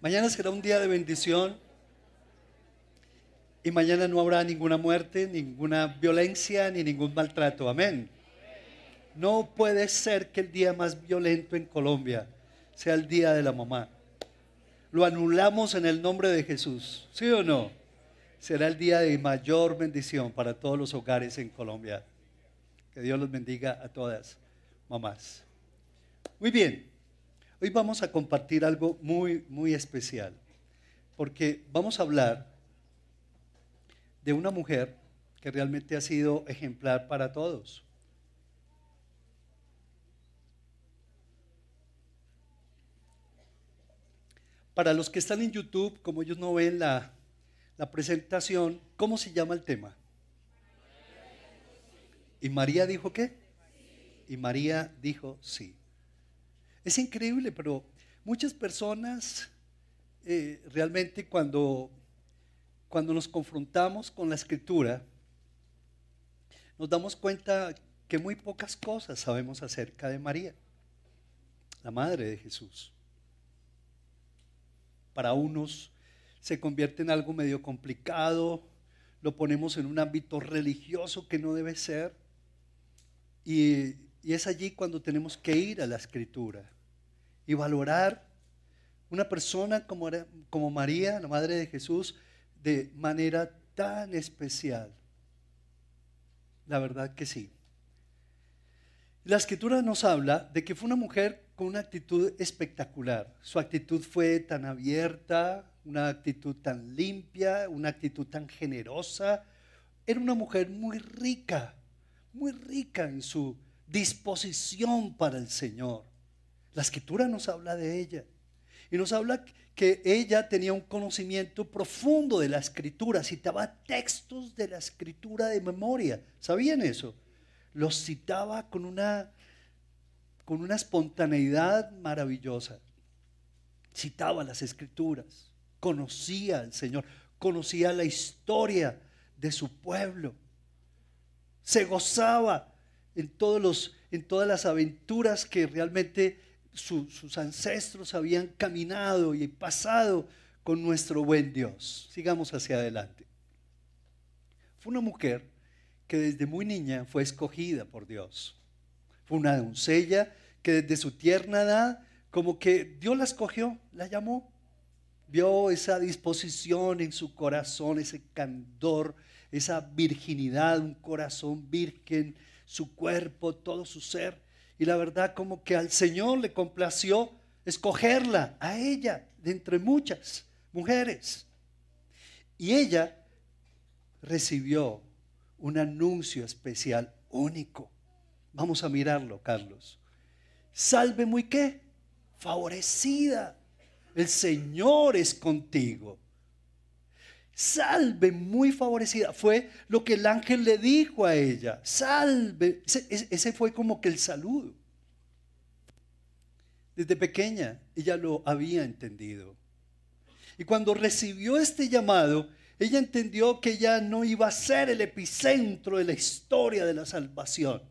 Mañana será un día de bendición y mañana no habrá ninguna muerte, ninguna violencia ni ningún maltrato. Amén. No puede ser que el día más violento en Colombia sea el día de la mamá. Lo anulamos en el nombre de Jesús. ¿Sí o no? Será el día de mayor bendición para todos los hogares en Colombia. Que Dios los bendiga a todas, mamás. Muy bien. Hoy vamos a compartir algo muy, muy especial. Porque vamos a hablar de una mujer que realmente ha sido ejemplar para todos. Para los que están en YouTube, como ellos no ven la presentación, ¿cómo se llama el tema? ¿Y María dijo qué? Y María dijo sí. Es increíble, pero muchas personas realmente cuando nos confrontamos con la Escritura, nos damos cuenta que muy pocas cosas sabemos acerca de María, la madre de Jesús. Para unos se convierte en algo medio complicado, lo ponemos en un ámbito religioso que no debe ser, y es allí cuando tenemos que ir a la Escritura y valorar una persona como María, la madre de Jesús, de manera tan especial. La verdad que sí. La Escritura nos habla de que fue una mujer con una actitud espectacular. Su actitud fue tan abierta, una actitud tan limpia, una actitud tan generosa. Era una mujer muy rica en su disposición para el Señor. La Escritura nos habla de ella y nos habla que ella tenía un conocimiento profundo de la Escritura, citaba textos de la Escritura de memoria. ¿Sabían eso? Los citaba con una espontaneidad maravillosa. Citaba las Escrituras, conocía al Señor, conocía la historia de su pueblo. Se gozaba en todas las aventuras que realmente sus ancestros habían caminado y pasado con nuestro buen Dios. Sigamos hacia adelante. Fue una mujer que desde muy niña fue escogida por Dios. Fue una doncella que desde su tierna edad, como que Dios la escogió, la llamó. Vio esa disposición en su corazón, ese candor, esa virginidad, un corazón virgen, su cuerpo, todo su ser. Y la verdad, como que al Señor le complació escogerla, a ella, de entre muchas mujeres. Y ella recibió un anuncio especial, único. Vamos a mirarlo, Carlos. Salve muy ¿qué? Favorecida. El Señor es contigo. Salve muy favorecida. Fue lo que el ángel le dijo a ella. Salve. Ese fue como que el saludo. Desde pequeña ella lo había entendido. Y cuando recibió este llamado, ella entendió que ella no iba a ser el epicentro de la historia de la salvación,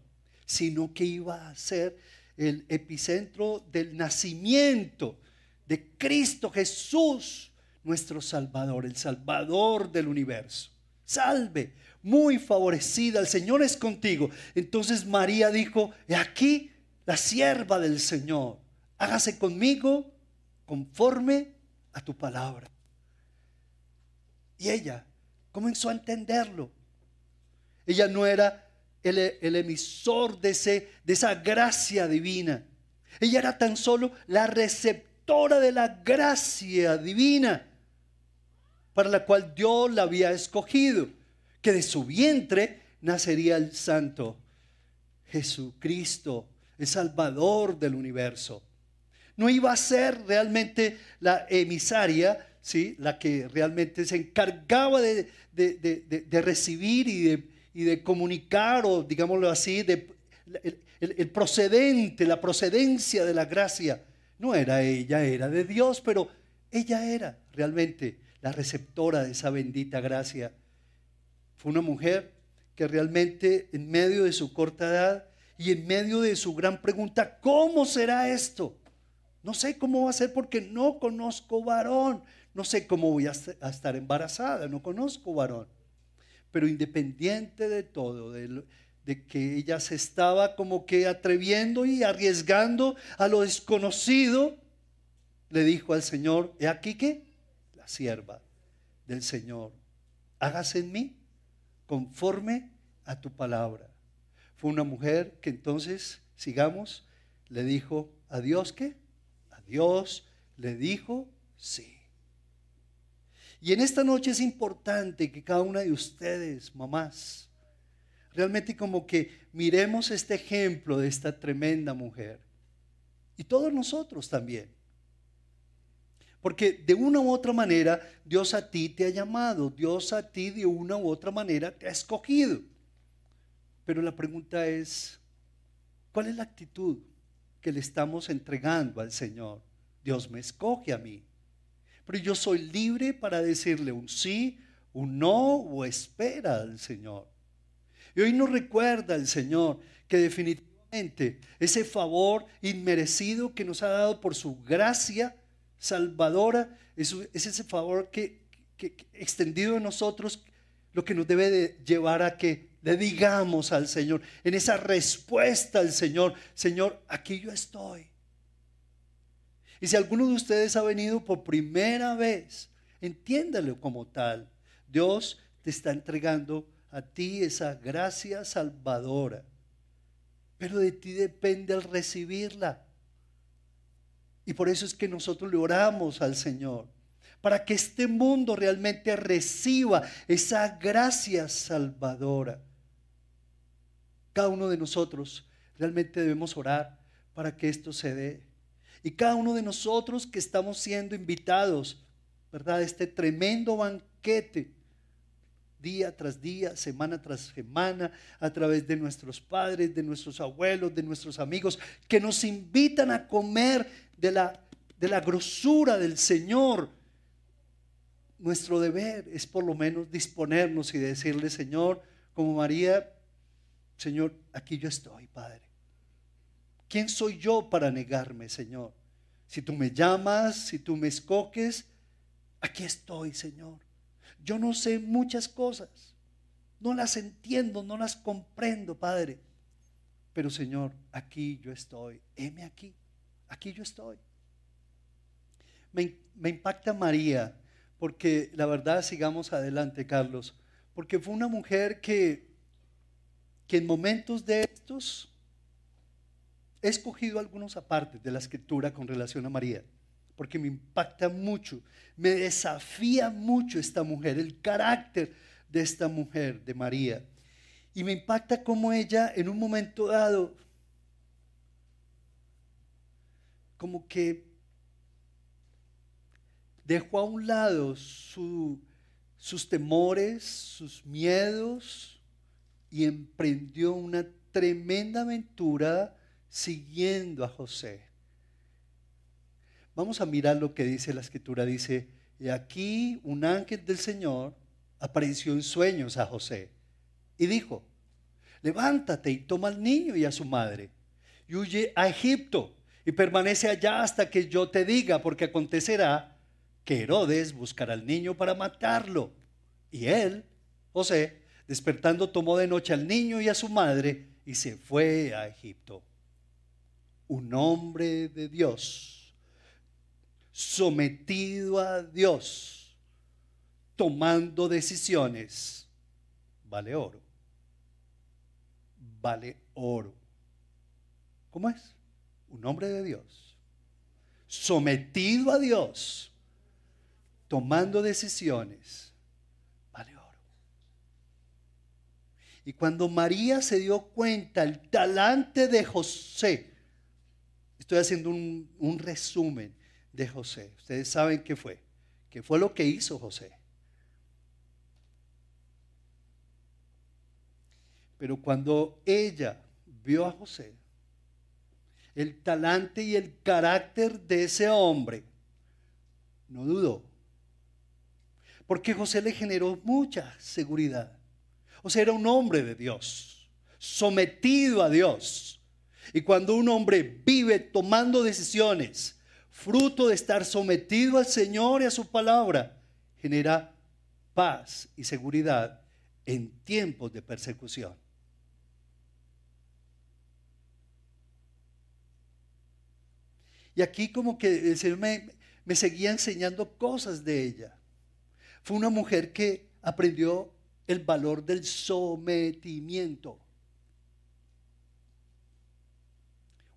sino que iba a ser el epicentro del nacimiento de Cristo Jesús, nuestro Salvador, el Salvador del universo. Salve, muy favorecida, el Señor es contigo. Entonces María dijo, he aquí la sierva del Señor, hágase conmigo conforme a tu palabra. Y ella comenzó a entenderlo. Ella no era el emisor de esa gracia divina. Ella era tan solo la receptora de la gracia divina para la cual Dios la había escogido, que de su vientre nacería el Santo Jesucristo, el Salvador del universo. No iba a ser realmente la emisaria, ¿sí?, la que realmente se encargaba de recibir y de comunicar, o digámoslo así, el procedente, la procedencia de la gracia. No era ella, era de Dios, pero ella era realmente la receptora de esa bendita gracia. Fue una mujer que realmente en medio de su corta edad y en medio de su gran pregunta, ¿cómo será esto?, No sé cómo va a ser porque no conozco varón. No sé cómo voy a estar embarazada, no conozco varón. Pero independiente de todo, de que ella se estaba como que atreviendo y arriesgando a lo desconocido, le dijo al Señor: he aquí que la sierva del Señor, hágase en mí conforme a tu palabra. Fue una mujer que entonces, sigamos, le dijo a Dios que, a Dios le dijo sí. Y en esta noche es importante que cada una de ustedes, mamás, realmente como que miremos este ejemplo de esta tremenda mujer. Y todos nosotros también. Porque de una u otra manera Dios a ti te ha llamado, Dios a ti de una u otra manera te ha escogido. Pero la pregunta es, ¿cuál es la actitud que le estamos entregando al Señor? Dios me escoge a mí, pero yo soy libre para decirle un sí, un no o espera al Señor. Y hoy nos recuerda el Señor que definitivamente ese favor inmerecido que nos ha dado por su gracia salvadora, es ese favor que extendido en nosotros, lo que nos debe de llevar a que le digamos al Señor, en esa respuesta al Señor: Señor, aquí yo estoy. Y si alguno de ustedes ha venido por primera vez, entiéndalo como tal. Dios te está entregando a ti esa gracia salvadora, pero de ti depende el recibirla. Y por eso es que nosotros le oramos al Señor, para que este mundo realmente reciba esa gracia salvadora. Cada uno de nosotros realmente debemos orar para que esto se dé. Y cada uno de nosotros que estamos siendo invitados, ¿verdad?, a este tremendo banquete, día tras día, semana tras semana, a través de nuestros padres, de nuestros abuelos, de nuestros amigos, que nos invitan a comer de la grosura del Señor. Nuestro deber es por lo menos disponernos y decirle: Señor, como María, Señor, aquí yo estoy, Padre. ¿Quién soy yo para negarme, Señor? Si tú me llamas, si tú me escoges, aquí estoy, Señor. Yo no sé muchas cosas, no las entiendo, no las comprendo, Padre. Pero, Señor, aquí yo estoy, heme aquí, aquí yo estoy. Me impacta María, porque la verdad, sigamos adelante, Carlos, porque fue una mujer que en momentos de estos... He escogido algunos apartes de la escritura con relación a María, porque me impacta mucho, me desafía mucho esta mujer, el carácter de esta mujer, de María. Y me impacta cómo ella en un momento dado, como que dejó a un lado sus temores, sus miedos, y emprendió una tremenda aventura siguiendo a José. Vamos a mirar lo que dice la escritura. Dice: y aquí un ángel del Señor apareció en sueños a José y dijo: levántate y toma al niño y a su madre y huye a Egipto y permanece allá hasta que yo te diga, porque acontecerá que Herodes buscará al niño para matarlo. Y él, José, despertando, tomó de noche al niño y a su madre y se fue a Egipto. Un hombre de Dios, sometido a Dios, tomando decisiones, vale oro. Vale oro. ¿Cómo es? Un hombre de Dios, sometido a Dios, tomando decisiones, vale oro. Y cuando María se dio cuenta el talante de José, estoy haciendo un resumen de José. Ustedes saben qué fue lo que hizo José. Pero cuando ella vio a José, el talante y el carácter de ese hombre, no dudó. Porque José le generó mucha seguridad. O sea, era un hombre de Dios, sometido a Dios. Y cuando un hombre vive tomando decisiones, fruto de estar sometido al Señor y a su palabra, genera paz y seguridad en tiempos de persecución. Y aquí como que el Señor me seguía enseñando cosas de ella. Fue una mujer que aprendió el valor del sometimiento.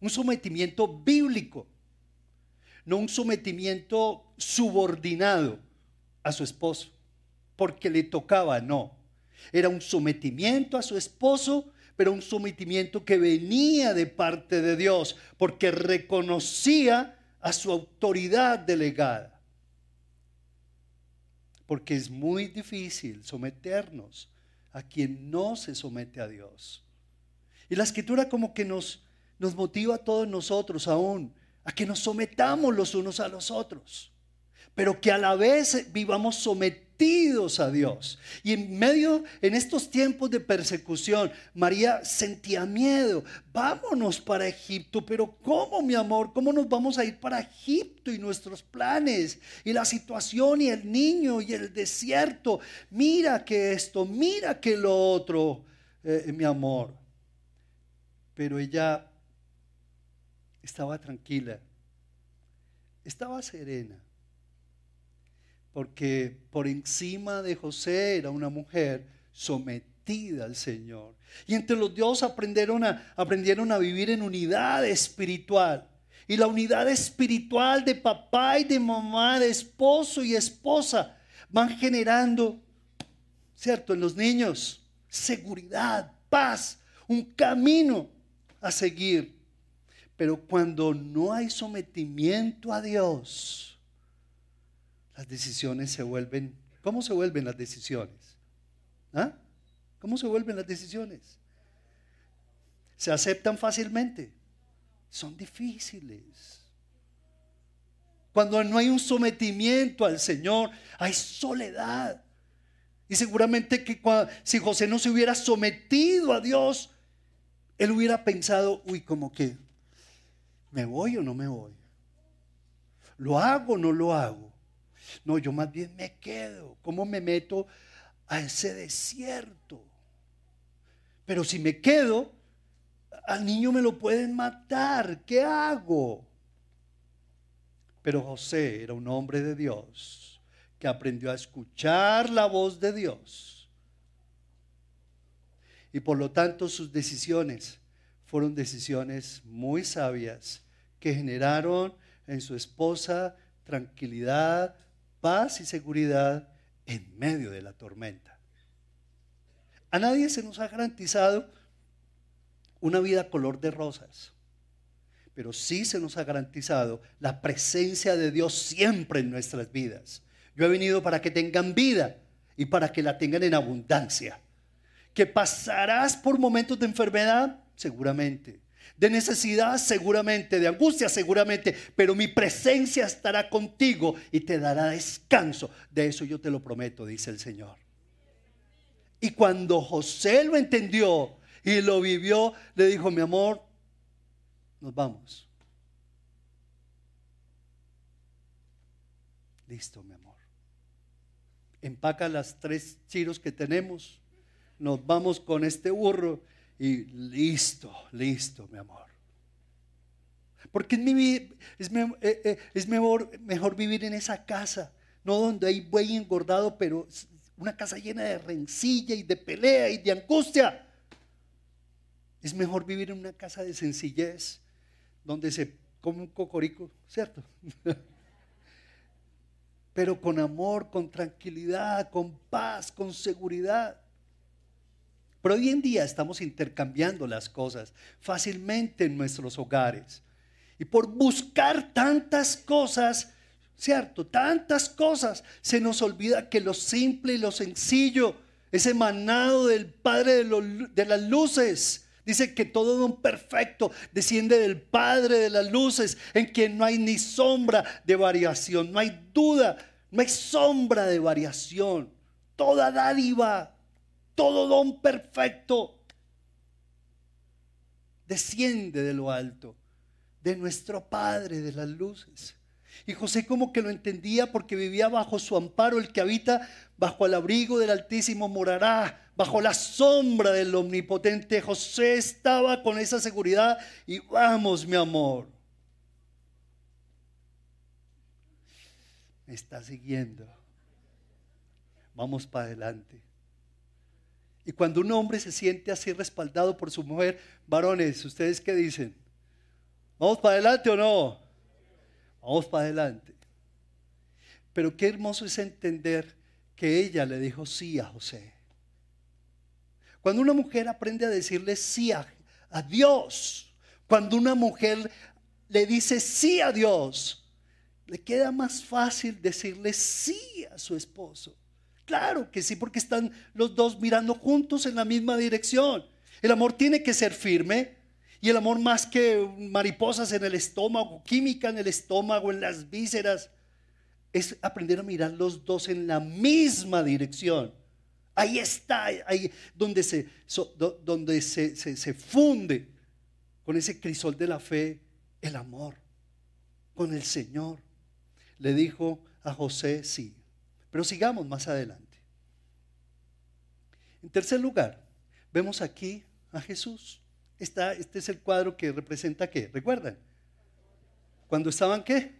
Un sometimiento bíblico, no un sometimiento subordinado a su esposo, porque le tocaba, no. Era un sometimiento a su esposo, pero un sometimiento que venía de parte de Dios, porque reconocía a su autoridad delegada. Porque es muy difícil someternos a quien no se somete a Dios. Y la Escritura como que nos motiva a todos nosotros aún, a que nos sometamos los unos a los otros, pero que a la vez vivamos sometidos a Dios. Y en estos tiempos de persecución, María sentía miedo. Vámonos para Egipto, pero ¿cómo, mi amor? ¿Cómo nos vamos a ir para Egipto y nuestros planes y la situación y el niño y el desierto? Mira que esto, mira que lo otro, mi amor. Pero ella estaba tranquila, estaba serena, porque por encima de José era una mujer sometida al Señor. Y entre los dos aprendieron a vivir en unidad espiritual. Y la unidad espiritual de papá y de mamá, de esposo y esposa, van generando, ¿cierto?, en los niños seguridad, paz, un camino a seguir. Pero cuando no hay sometimiento a Dios, las decisiones se vuelven... ¿Cómo se vuelven las decisiones? ¿Ah? ¿Cómo se vuelven las decisiones? Se aceptan fácilmente. Son difíciles. Cuando no hay un sometimiento al Señor, hay soledad. Y seguramente que si José no se hubiera sometido a Dios, él hubiera pensado, uy, como que... ¿Me voy o no me voy? ¿Lo hago o no lo hago? No, yo más bien me quedo. ¿Cómo me meto a ese desierto? Pero si me quedo, al niño me lo pueden matar. ¿Qué hago? Pero José era un hombre de Dios que aprendió a escuchar la voz de Dios. Y por lo tanto sus decisiones fueron decisiones muy sabias que generaron en su esposa tranquilidad, paz y seguridad en medio de la tormenta. A nadie se nos ha garantizado una vida color de rosas, pero sí se nos ha garantizado la presencia de Dios siempre en nuestras vidas. Yo he venido para que tengan vida y para que la tengan en abundancia. Que pasarás por momentos de enfermedad, seguramente, de necesidad seguramente, de angustia seguramente, pero mi presencia estará contigo y te dará descanso. De eso yo te lo prometo, dice el Señor. Y cuando José lo entendió y lo vivió, le dijo, mi amor, nos vamos. Listo, mi amor. Empaca las 3 chiros que tenemos, nos vamos con este burro. Y listo, mi amor. Porque es mejor vivir en esa casa, no donde hay buey engordado, pero una casa llena de rencilla y de pelea y de angustia. Es mejor vivir en una casa de sencillez, donde se come un cocorico, ¿cierto? Pero con amor, con tranquilidad, con paz, con seguridad. Pero hoy en día estamos intercambiando las cosas fácilmente en nuestros hogares. Y por buscar tantas cosas, ¿cierto? Tantas cosas, se nos olvida que lo simple y lo sencillo es emanado del Padre de las luces. Dice que todo don perfecto desciende del Padre de las luces, en quien no hay ni sombra de variación, no hay duda, no hay sombra de variación. Toda dádiva, todo don perfecto desciende de lo alto, de nuestro Padre de las luces. Y José como que lo entendía porque vivía bajo su amparo, el que habita bajo el abrigo del Altísimo morará, bajo la sombra del Omnipotente. José estaba con esa seguridad y vamos, mi amor. Me está siguiendo. Vamos para adelante. Y cuando un hombre se siente así respaldado por su mujer, varones, ¿ustedes qué dicen? ¿Vamos para adelante o no? Vamos para adelante. Pero qué hermoso es entender que ella le dijo sí a José. Cuando una mujer aprende a decirle sí a Dios, cuando una mujer le dice sí a Dios, le queda más fácil decirle sí a su esposo. Claro que sí, porque están los dos mirando juntos en la misma dirección. El amor tiene que ser firme. Y el amor más que mariposas en el estómago, química en el estómago, en las vísceras, es aprender a mirar los dos en la misma dirección. Ahí está, ahí donde se funde con ese crisol de la fe, el amor, con el Señor. Le dijo a José sí, pero sigamos más adelante. En tercer lugar, vemos aquí a Jesús. Este es el cuadro que representa ¿qué? ¿Recuerdan? ¿Cuando estaban qué?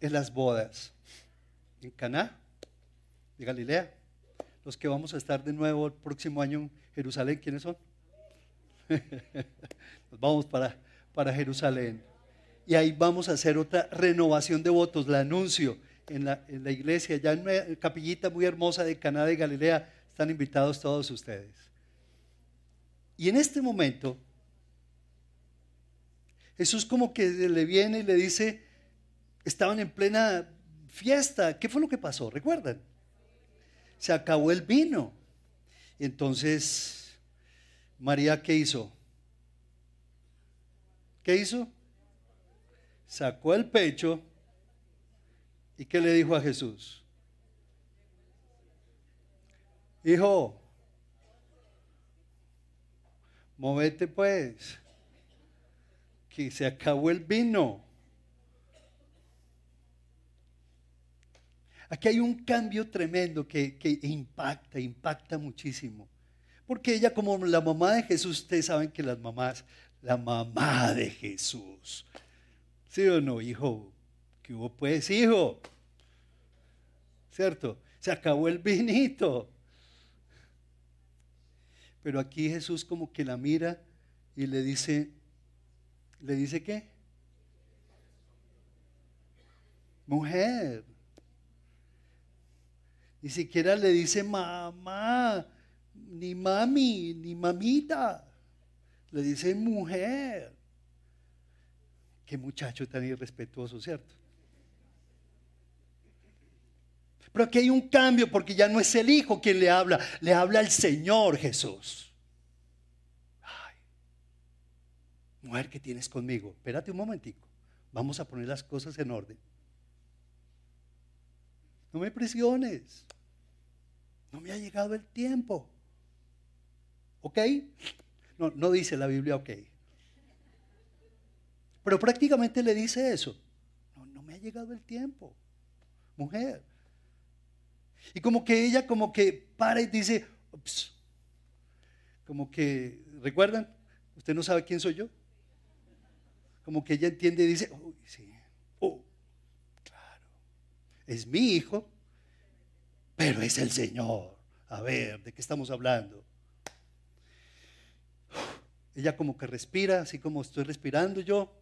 En las bodas. En Caná de Galilea. Los que vamos a estar de nuevo el próximo año en Jerusalén, ¿quiénes son? Nos vamos para Jerusalén. Y ahí vamos a hacer otra renovación de votos, la anuncio en la iglesia, ya en una capillita muy hermosa de Caná de Galilea. Están invitados todos ustedes. Y en este momento, Jesús como que le viene y le dice, estaban en plena fiesta. ¿Qué fue lo que pasó? ¿Recuerdan? Se acabó el vino. Entonces, María, ¿qué hizo? ¿Qué hizo? Sacó el pecho. ¿Y qué le dijo a Jesús? Hijo, móvete pues, que se acabó el vino. Aquí hay un cambio tremendo que impacta muchísimo. Porque ella, como la mamá de Jesús, ustedes saben que las mamás, la mamá de Jesús. ¿Sí o no, hijo? ¿Qué hubo pues, hijo? ¿Cierto? Se acabó el vinito. Pero aquí Jesús como que la mira y le dice ¿qué? Mujer. Ni siquiera le dice mamá, ni mami, ni mamita. Le dice mujer. Qué muchacho tan irrespetuoso, ¿cierto? Pero aquí hay un cambio porque ya no es el hijo quien le habla el Señor Jesús. Ay, mujer, ¿qué tienes conmigo? Espérate un momentico, vamos a poner las cosas en orden. No me presiones, no me ha llegado el tiempo. ¿Ok? No dice la Biblia ok. Pero prácticamente le dice eso. No me ha llegado el tiempo, mujer. Y como que ella como que para y dice, ups, como que, ¿recuerdan? ¿Usted no sabe quién soy yo? Como que ella entiende y dice, uy, sí, oh, claro, es mi hijo, pero es el Señor. A ver, ¿de qué estamos hablando? Ella como que respira, así como estoy respirando yo,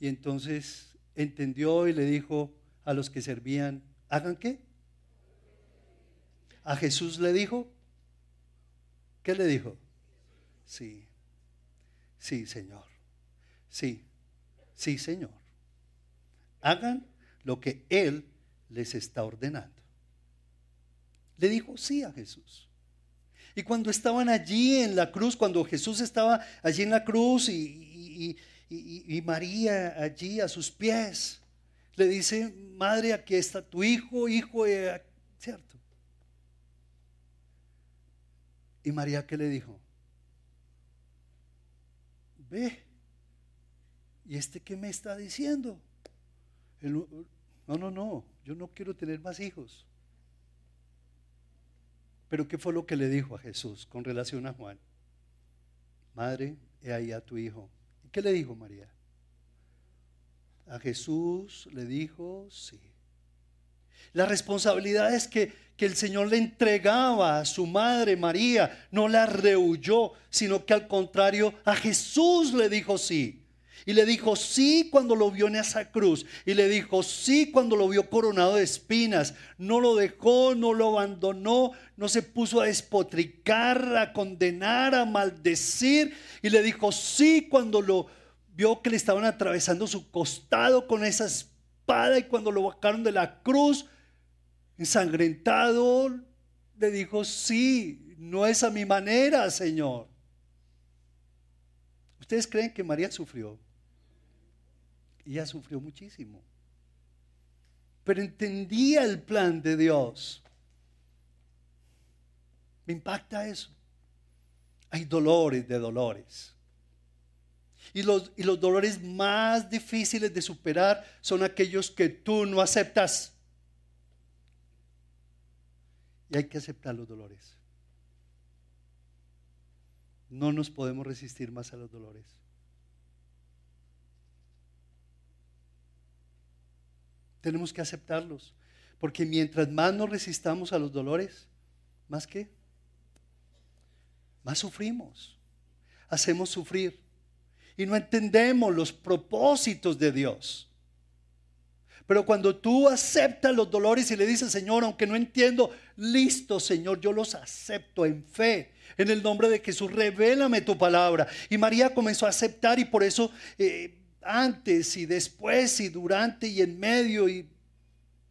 y entonces entendió y le dijo a los que servían, ¿hagan qué? A Jesús le dijo, ¿qué le dijo? Sí, sí, Señor, sí, sí, Señor. Hagan lo que Él les está ordenando. Le dijo sí a Jesús. Y cuando estaban allí en la cruz, cuando Jesús estaba allí en la cruz y María allí a sus pies, le dice, madre, aquí está tu hijo, ¿cierto? ¿Y María qué le dijo? Ve, ¿y este qué me está diciendo? No, yo no quiero tener más hijos. Pero ¿qué fue lo que le dijo a Jesús con relación a Juan? Madre, he ahí a tu hijo. ¿Y qué le dijo María? A Jesús le dijo sí. Las responsabilidades que el Señor le entregaba a su madre María no las rehuyó, sino que al contrario a Jesús le dijo sí. Y le dijo sí cuando lo vio en esa cruz. Y le dijo sí cuando lo vio coronado de espinas. No lo dejó, no lo abandonó, no se puso a despotricar, a condenar, a maldecir. Y le dijo sí cuando lo vio que le estaban atravesando su costado con esa espada. Y cuando lo bajaron de la cruz, ensangrentado, le dijo sí, no es a mi manera, Señor. ¿Ustedes creen que María sufrió? Ella sufrió muchísimo, pero entendía el plan de Dios. Me impacta eso. Hay dolores de dolores. Y los dolores más difíciles de superar son aquellos que tú no aceptas. Y hay que aceptar los dolores. No nos podemos resistir más a los dolores. Tenemos que aceptarlos, porque mientras más nos resistamos a los dolores, ¿más qué? Más sufrimos, hacemos sufrir y no entendemos los propósitos de Dios. Pero cuando tú aceptas los dolores y le dices, Señor, aunque no entiendo, listo, Señor, yo los acepto en fe. En el nombre de Jesús, revélame tu palabra. Y María comenzó a aceptar, y por eso antes y después y durante y en medio, y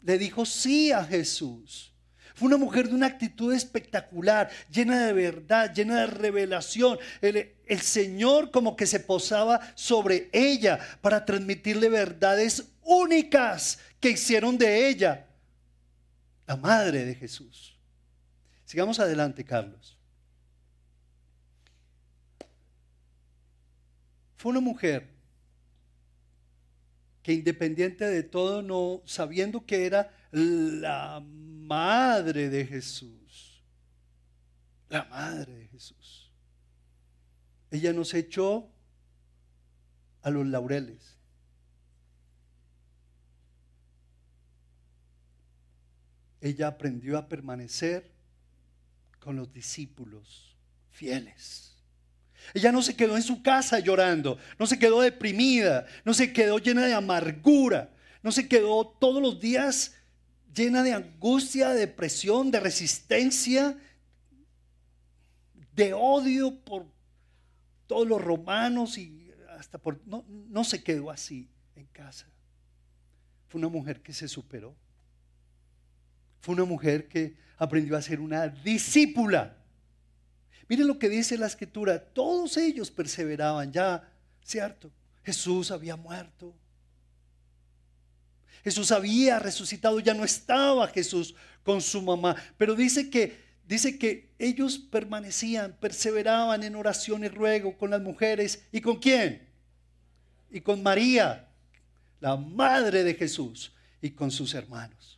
le dijo sí a Jesús. Fue una mujer de una actitud espectacular, llena de verdad, llena de revelación. El Señor como que se posaba sobre ella para transmitirle verdades únicas que hicieron de ella la madre de Jesús. Sigamos adelante, Carlos. Fue una mujer que, independiente de todo, no sabiendo que era la madre de Jesús, la madre de Jesús, ella no se echó a los laureles. Ella aprendió a permanecer con los discípulos fieles. Ella no se quedó en su casa llorando, no se quedó deprimida, no se quedó llena de amargura, no se quedó todos los días llena de angustia, de depresión, de resistencia, de odio por todos los romanos y hasta por... No se quedó así en casa. Fue una mujer que se superó. Fue una mujer que aprendió a ser una discípula. Miren lo que dice la Escritura. Todos ellos perseveraban ya, ¿cierto? Jesús había muerto. Jesús había resucitado, ya no estaba Jesús con su mamá. Pero dice que ellos permanecían, perseveraban en oración y ruego con las mujeres. ¿Y con quién? Y con María, la madre de Jesús, y con sus hermanos.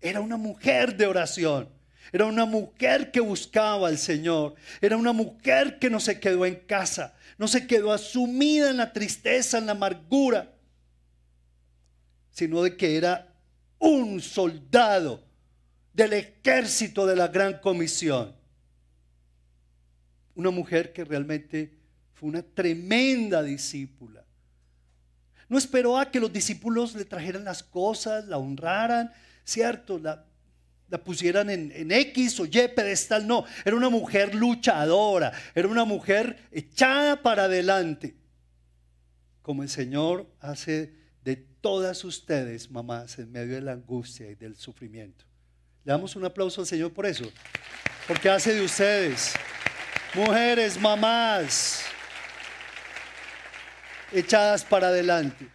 Era una mujer de oración, era una mujer que buscaba al Señor, era una mujer que no se quedó en casa, no se quedó sumida en la tristeza, en la amargura, sino de que era un soldado del ejército de la Gran Comisión. Una mujer que realmente fue una tremenda discípula. No esperó a que los discípulos le trajeran las cosas, la honraran, ¿cierto? La pusieran en X o Y pedestal. No, era una mujer luchadora, era una mujer echada para adelante, como el Señor hace de todas ustedes, mamás, en medio de la angustia y del sufrimiento. Le damos un aplauso al Señor por eso, porque hace de ustedes, mujeres, mamás, echadas para adelante,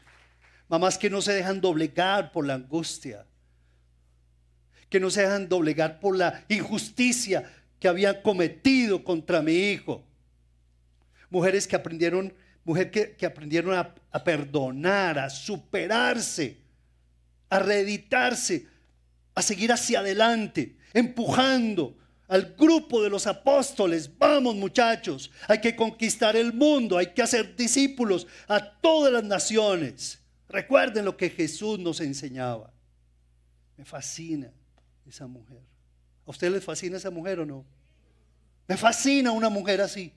mamás que no se dejan doblegar por la angustia, que no se dejan doblegar por la injusticia que habían cometido contra mi hijo. Mujeres que aprendieron a perdonar, a superarse a reeditarse, a seguir hacia adelante, empujando al grupo de los apóstoles. Vamos, muchachos, hay que conquistar el mundo, hay que hacer discípulos a todas las naciones. Recuerden lo que Jesús nos enseñaba. Me fascina esa mujer. ¿A usted les fascina esa mujer o no? Me fascina una mujer así.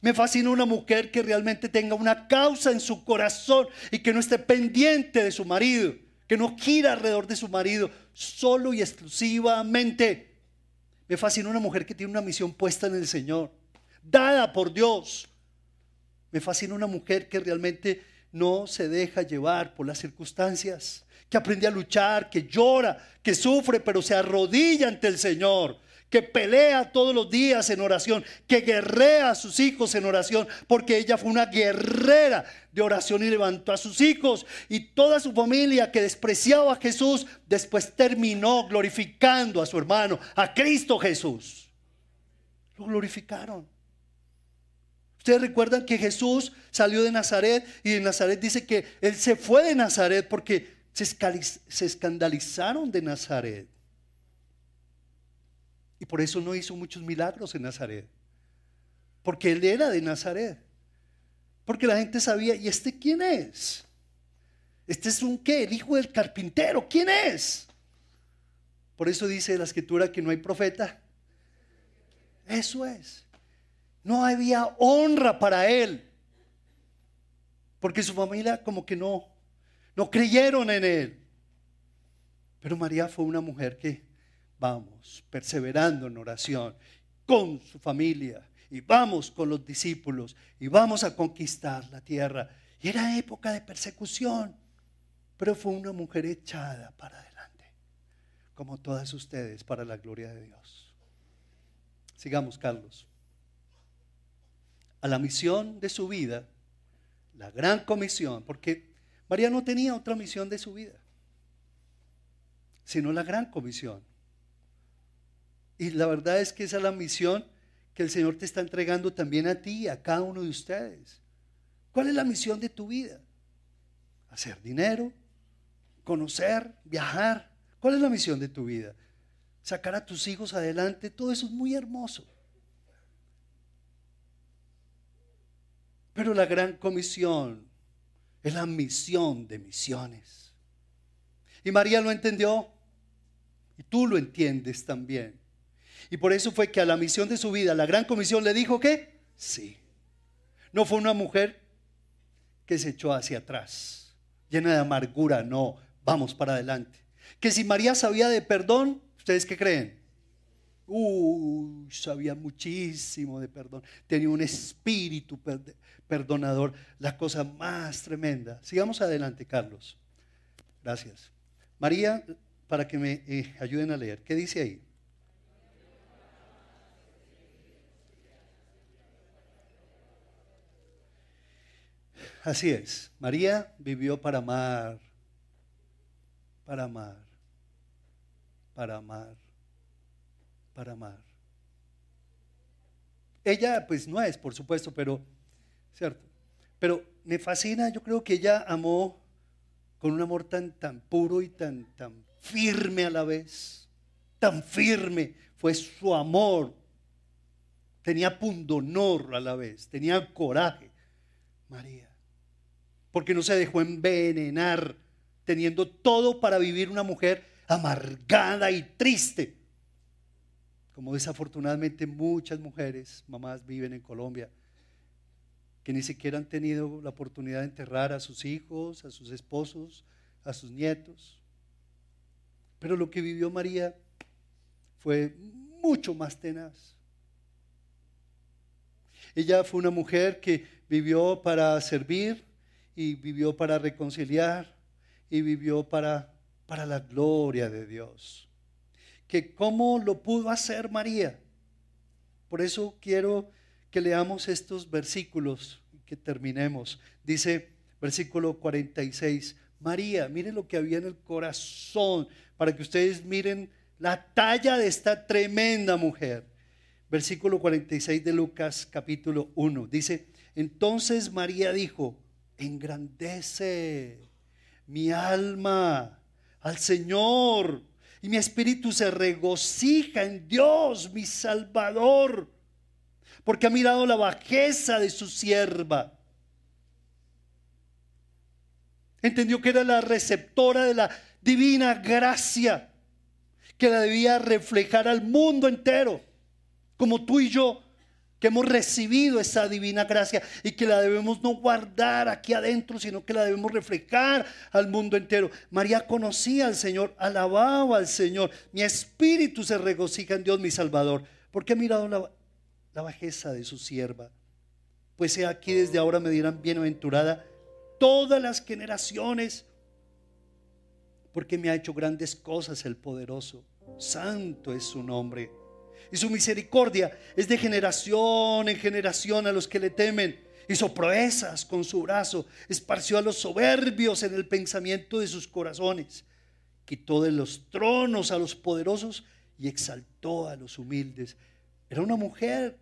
Me fascina una mujer que realmente tenga una causa en su corazón y que no esté pendiente de su marido, que no gira alrededor de su marido solo y exclusivamente. Me fascina una mujer que tiene una misión puesta en el Señor, dada por Dios. Me fascina una mujer que realmente no se deja llevar por las circunstancias, que aprende a luchar, que llora, que sufre, pero se arrodilla ante el Señor, que pelea todos los días en oración, que guerrea a sus hijos en oración, porque ella fue una guerrera de oración y levantó a sus hijos. Y toda su familia que despreciaba a Jesús, después terminó glorificando a su hermano, a Cristo Jesús. Lo glorificaron. Ustedes recuerdan que Jesús salió de Nazaret y de Nazaret dice que él se fue de Nazaret porque se escandalizaron de Nazaret. Y por eso no hizo muchos milagros en Nazaret, porque él era de Nazaret, porque la gente sabía, ¿y este quién es? ¿Este es un qué? El hijo del carpintero, ¿quién es? Por eso dice la escritura que no hay profeta. Eso es, no había honra para él, porque su familia como que no creyeron en él. Pero María fue una mujer que, vamos, perseverando en oración con su familia, y vamos con los discípulos, y vamos a conquistar la tierra. Y era época de persecución, pero fue una mujer echada para adelante, como todas ustedes, para la gloria de Dios. Sigamos, Carlos. A la misión de su vida, la gran comisión, porque María no tenía otra misión de su vida, sino la gran comisión. Y la verdad es que esa es la misión que el Señor te está entregando también a ti, a cada uno de ustedes. ¿Cuál es la misión de tu vida? Hacer dinero, conocer, viajar. ¿Cuál es la misión de tu vida? Sacar a tus hijos adelante. Todo eso es muy hermoso. Pero la gran comisión es la misión de misiones. Y María lo entendió. Y tú lo entiendes también. Y por eso fue que a la misión de su vida, la gran comisión, le dijo que sí. No fue una mujer que se echó hacia atrás, llena de amargura, no, vamos para adelante. Que si María sabía de perdón, ¿ustedes qué creen? Sabía muchísimo de perdón, tenía un espíritu perdonador, la cosa más tremenda. Sigamos adelante, Carlos. Gracias. María, para que me ayuden a leer, ¿qué dice ahí? Así es, María vivió para amar, para amar, para amar, para amar. Ella pues no es, por supuesto, pero, ¿cierto? Pero me fascina, yo creo que ella amó con un amor tan puro y tan firme a la vez, tan firme fue su amor. Tenía pundonor a la vez, tenía coraje, María. Porque no se dejó envenenar, teniendo todo para vivir una mujer amargada y triste, como desafortunadamente muchas mujeres, mamás, viven en Colombia, que ni siquiera han tenido la oportunidad de enterrar a sus hijos, a sus esposos, a sus nietos. Pero lo que vivió María fue mucho más tenaz. Ella fue una mujer que vivió para servir, y vivió para reconciliar, y vivió para la gloria de Dios. ¿Que cómo lo pudo hacer María? Por eso quiero que leamos estos versículos y que terminemos. Dice versículo 46, María, miren lo que había en el corazón, para que ustedes miren la talla de esta tremenda mujer. Versículo 46 de Lucas capítulo 1, dice: entonces María dijo: engrandece mi alma al Señor, y mi espíritu se regocija en Dios, mi Salvador, porque ha mirado la bajeza de su sierva. Entendió que era la receptora de la divina gracia, que la debía reflejar al mundo entero, como tú y yo, que hemos recibido esa divina gracia y que la debemos no guardar aquí adentro, sino que la debemos reflejar al mundo entero. María conocía al Señor, alababa al Señor. Mi espíritu se regocija en Dios, mi Salvador, porque ha mirado la bajeza de su sierva. Pues he aquí, desde ahora me dirán bienaventurada todas las generaciones, porque me ha hecho grandes cosas el Poderoso. Santo es su nombre, y su misericordia es de generación en generación a los que le temen. Hizo proezas con su brazo, esparció a los soberbios en el pensamiento de sus corazones. Quitó de los tronos a los poderosos y exaltó a los humildes. Era una mujer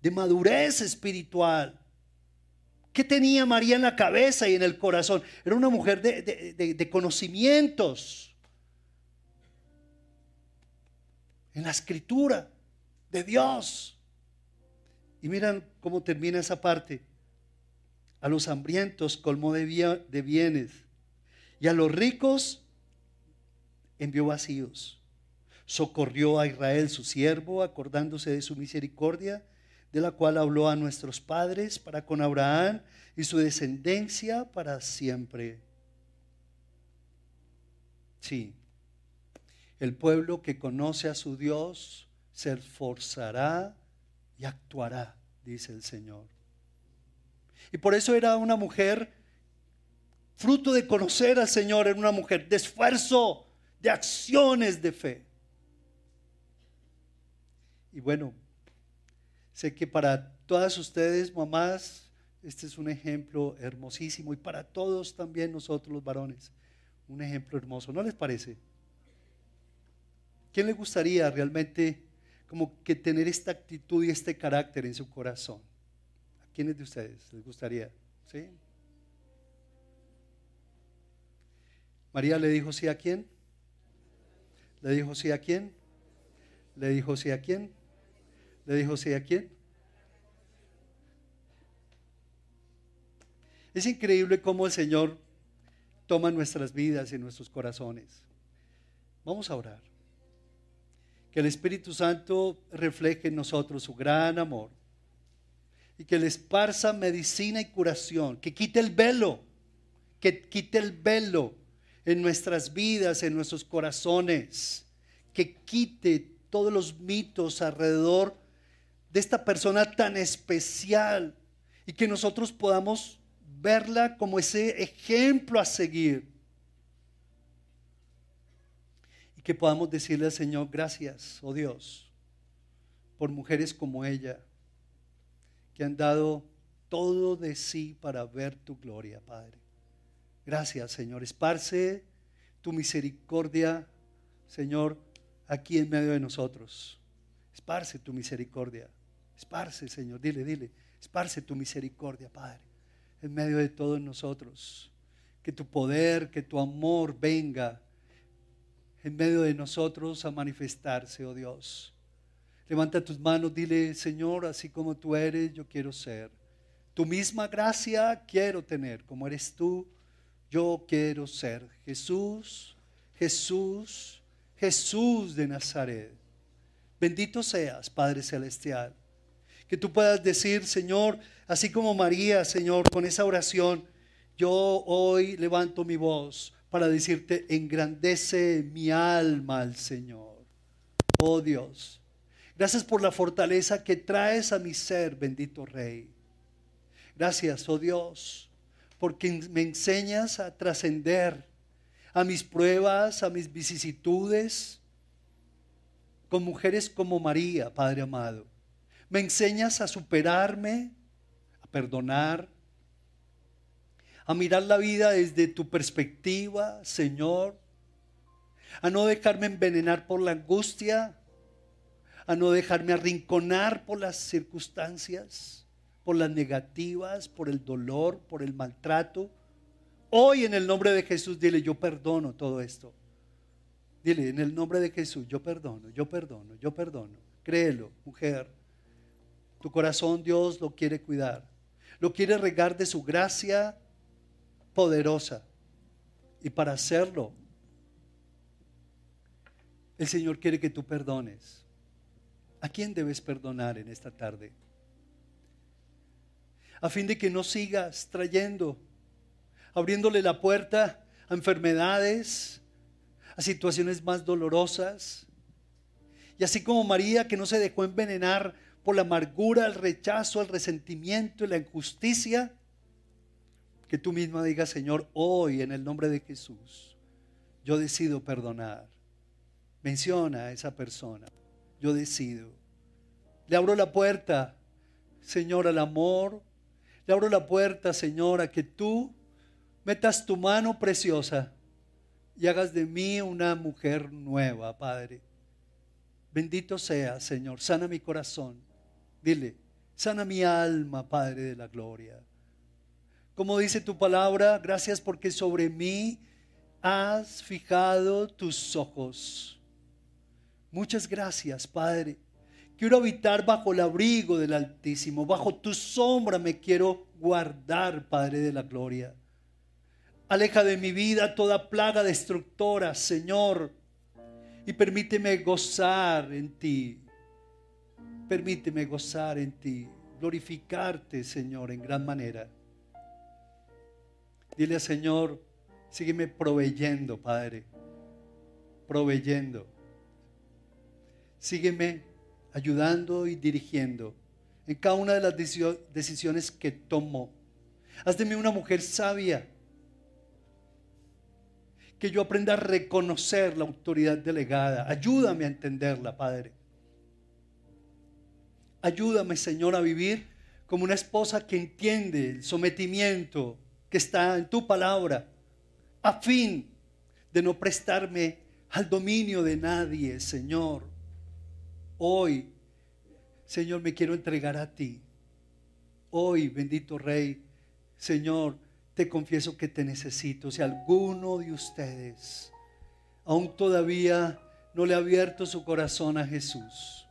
de madurez espiritual. ¿Qué tenía María en la cabeza y en el corazón? Era una mujer de conocimientos en la escritura de Dios. Y miran cómo termina esa parte. A los hambrientos colmó de bienes, y a los ricos envió vacíos. Socorrió a Israel su siervo, acordándose de su misericordia, de la cual habló a nuestros padres, para con Abraham y su descendencia para siempre. Sí, el pueblo que conoce a su Dios se esforzará y actuará, dice el Señor. Y por eso era una mujer fruto de conocer al Señor, era una mujer de esfuerzo, de acciones de fe. Y bueno, sé que para todas ustedes, mamás, este es un ejemplo hermosísimo, y para todos también nosotros los varones, un ejemplo hermoso. ¿No les parece? ¿Quién le gustaría realmente como que tener esta actitud y este carácter en su corazón? ¿A quiénes de ustedes les gustaría? ¿Sí? María le dijo sí a quién. Le dijo sí a quién. Le dijo sí a quién. ¿Le dijo sí a quién? Es increíble cómo el Señor toma nuestras vidas y nuestros corazones. Vamos a orar. Que el Espíritu Santo refleje en nosotros su gran amor, y que le esparza medicina y curación, que quite el velo, que quite el velo en nuestras vidas, en nuestros corazones, que quite todos los mitos alrededor de esta persona tan especial, y que nosotros podamos verla como ese ejemplo a seguir, y que podamos decirle al Señor: gracias, oh Dios, por mujeres como ella, que han dado todo de sí para ver tu gloria, Padre. Gracias, Señor. Esparce tu misericordia, Señor, aquí en medio de nosotros. Esparce tu misericordia. Esparce, Señor, dile, esparce tu misericordia, Padre, en medio de todos nosotros. Que tu poder, que tu amor venga en medio de nosotros a manifestarse, oh Dios. Levanta tus manos, dile: Señor, así como tú eres, yo quiero ser. Tu misma gracia quiero tener, como eres tú, yo quiero ser. Jesús, Jesús, Jesús de Nazaret, bendito seas, Padre Celestial. Que tú puedas decir, Señor, así como María, Señor, con esa oración: yo hoy levanto mi voz para decirte: engrandece mi alma al Señor. Oh Dios, gracias por la fortaleza que traes a mi ser, bendito Rey. Gracias, oh Dios, porque me enseñas a trascender a mis pruebas, a mis vicisitudes, con mujeres como María, Padre amado. Me enseñas a superarme, a perdonar, a mirar la vida desde tu perspectiva, Señor, a no dejarme envenenar por la angustia, a no dejarme arrinconar por las circunstancias, por las negativas, por el dolor, por el maltrato, Hoy en el nombre de Jesús dile: yo perdono todo esto. Dile: en el nombre de Jesús yo perdono, yo perdono, yo perdono. Créelo, mujer. Tu corazón Dios lo quiere cuidar. Lo quiere regar de su gracia poderosa. Y para hacerlo, el Señor quiere que tú perdones. ¿A quién debes perdonar en esta tarde? A fin de que no sigas trayendo, abriéndole la puerta a enfermedades, a situaciones más dolorosas. Y así como María, que no se dejó envenenar por la amargura, el rechazo, el resentimiento y la injusticia, que tú misma digas: Señor, hoy en el nombre de Jesús, yo decido perdonar. Menciona a esa persona: yo decido. Le abro la puerta, Señor, al amor. Le abro la puerta, Señor, a que tú metas tu mano preciosa y hagas de mí una mujer nueva, Padre. Bendito sea, Señor. Sana mi corazón. Dile: sana mi alma, Padre de la gloria. Como dice tu palabra, gracias porque sobre mí has fijado tus ojos. Muchas gracias, Padre. Quiero habitar bajo el abrigo del Altísimo. Bajo tu sombra me quiero guardar, Padre de la gloria. Aleja de mi vida toda plaga destructora, Señor, y permíteme gozar en ti. Permíteme gozar en ti, glorificarte, Señor, en gran manera. Dile al Señor: sígueme proveyendo, Padre, proveyendo. Sígueme ayudando y dirigiendo en cada una de las decisiones que tomo. Haz de mí una mujer sabia, que yo aprenda a reconocer la autoridad delegada. Ayúdame a entenderla, Padre. Ayúdame, Señor, a vivir como una esposa que entiende el sometimiento que está en tu palabra, a fin de no prestarme al dominio de nadie, Señor. Hoy, Señor, me quiero entregar a ti. Hoy, bendito Rey, Señor, te confieso que te necesito. Si alguno de ustedes aún todavía no le ha abierto su corazón a Jesús,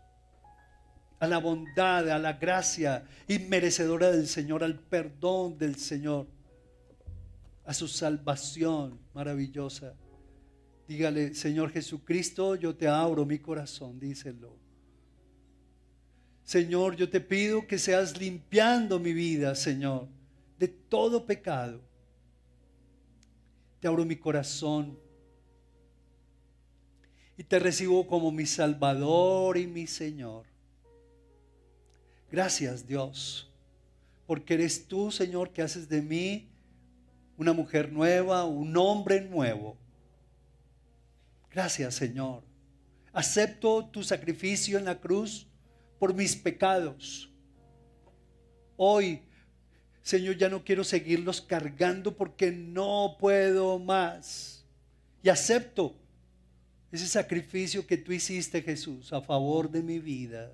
a la bondad, a la gracia inmerecedora del Señor, al perdón del Señor, a su salvación maravillosa, dígale: Señor Jesucristo, yo te abro mi corazón. Díselo: Señor, yo te pido que seas limpiando mi vida, Señor, de todo pecado. Te abro mi corazón y te recibo como mi Salvador y mi Señor. Gracias, Dios, porque eres tú, Señor, que haces de mí una mujer nueva, un hombre nuevo. Gracias, Señor. Acepto tu sacrificio en la cruz por mis pecados. Hoy, Señor, ya no quiero seguirlos cargando porque no puedo más. Y acepto ese sacrificio que tú hiciste, Jesús, a favor de mi vida.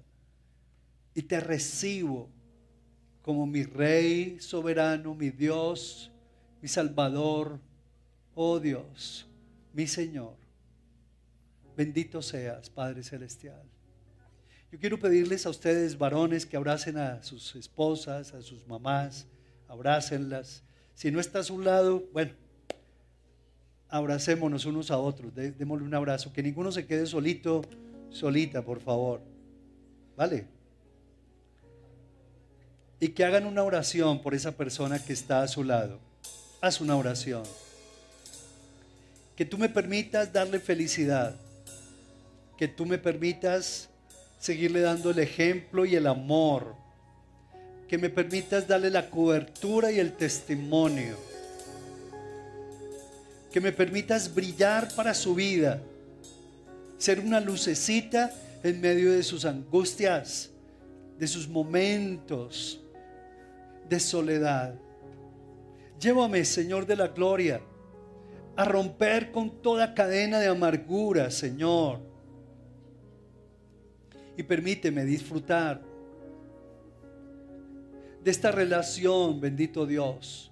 Y te recibo como mi Rey soberano, mi Dios, mi Salvador, oh Dios, mi Señor. Bendito seas, Padre Celestial. Yo quiero pedirles a ustedes, varones, que abracen a sus esposas, a sus mamás. Abrácenlas. Si no está a su lado, bueno, abracémonos unos a otros. Démosle un abrazo. Que ninguno se quede solito, solita, por favor. ¿Vale? Y que hagan una oración por esa persona que está a su lado. Haz una oración. Que tú me permitas darle felicidad. Que tú me permitas seguirle dando el ejemplo y el amor. Que me permitas darle la cobertura y el testimonio. Que me permitas brillar para su vida. Ser una lucecita en medio de sus angustias, de sus momentos de soledad. Llévame, Señor de la gloria, a romper con toda cadena de amargura, Señor. Y permíteme disfrutar de esta relación, bendito Dios,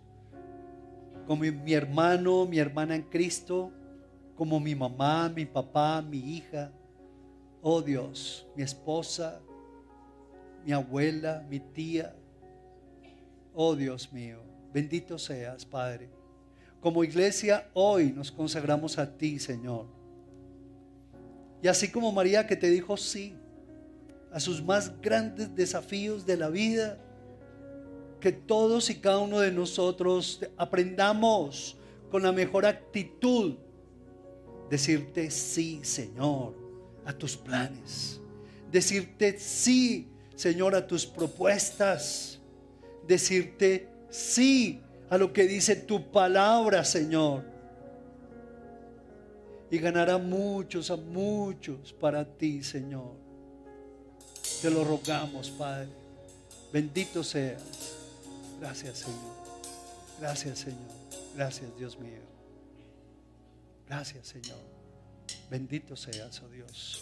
como mi hermano, mi hermana en Cristo, como mi mamá, mi papá, mi hija, oh Dios, mi esposa, mi abuela, mi tía, oh Dios mío, bendito seas, Padre. Como iglesia hoy nos consagramos a ti, Señor. Y así como María, que te dijo sí a sus más grandes desafíos de la vida, que todos y cada uno de nosotros aprendamos con la mejor actitud decirte sí, Señor, a tus planes, decirte sí, Señor, a tus propuestas, decirte sí a lo que dice tu palabra, Señor, y ganar a muchos para ti, Señor. Te lo rogamos, Padre. Bendito seas. Gracias, Señor. Gracias, Señor. Gracias, Dios mío. Gracias, Señor. Bendito seas, oh Dios.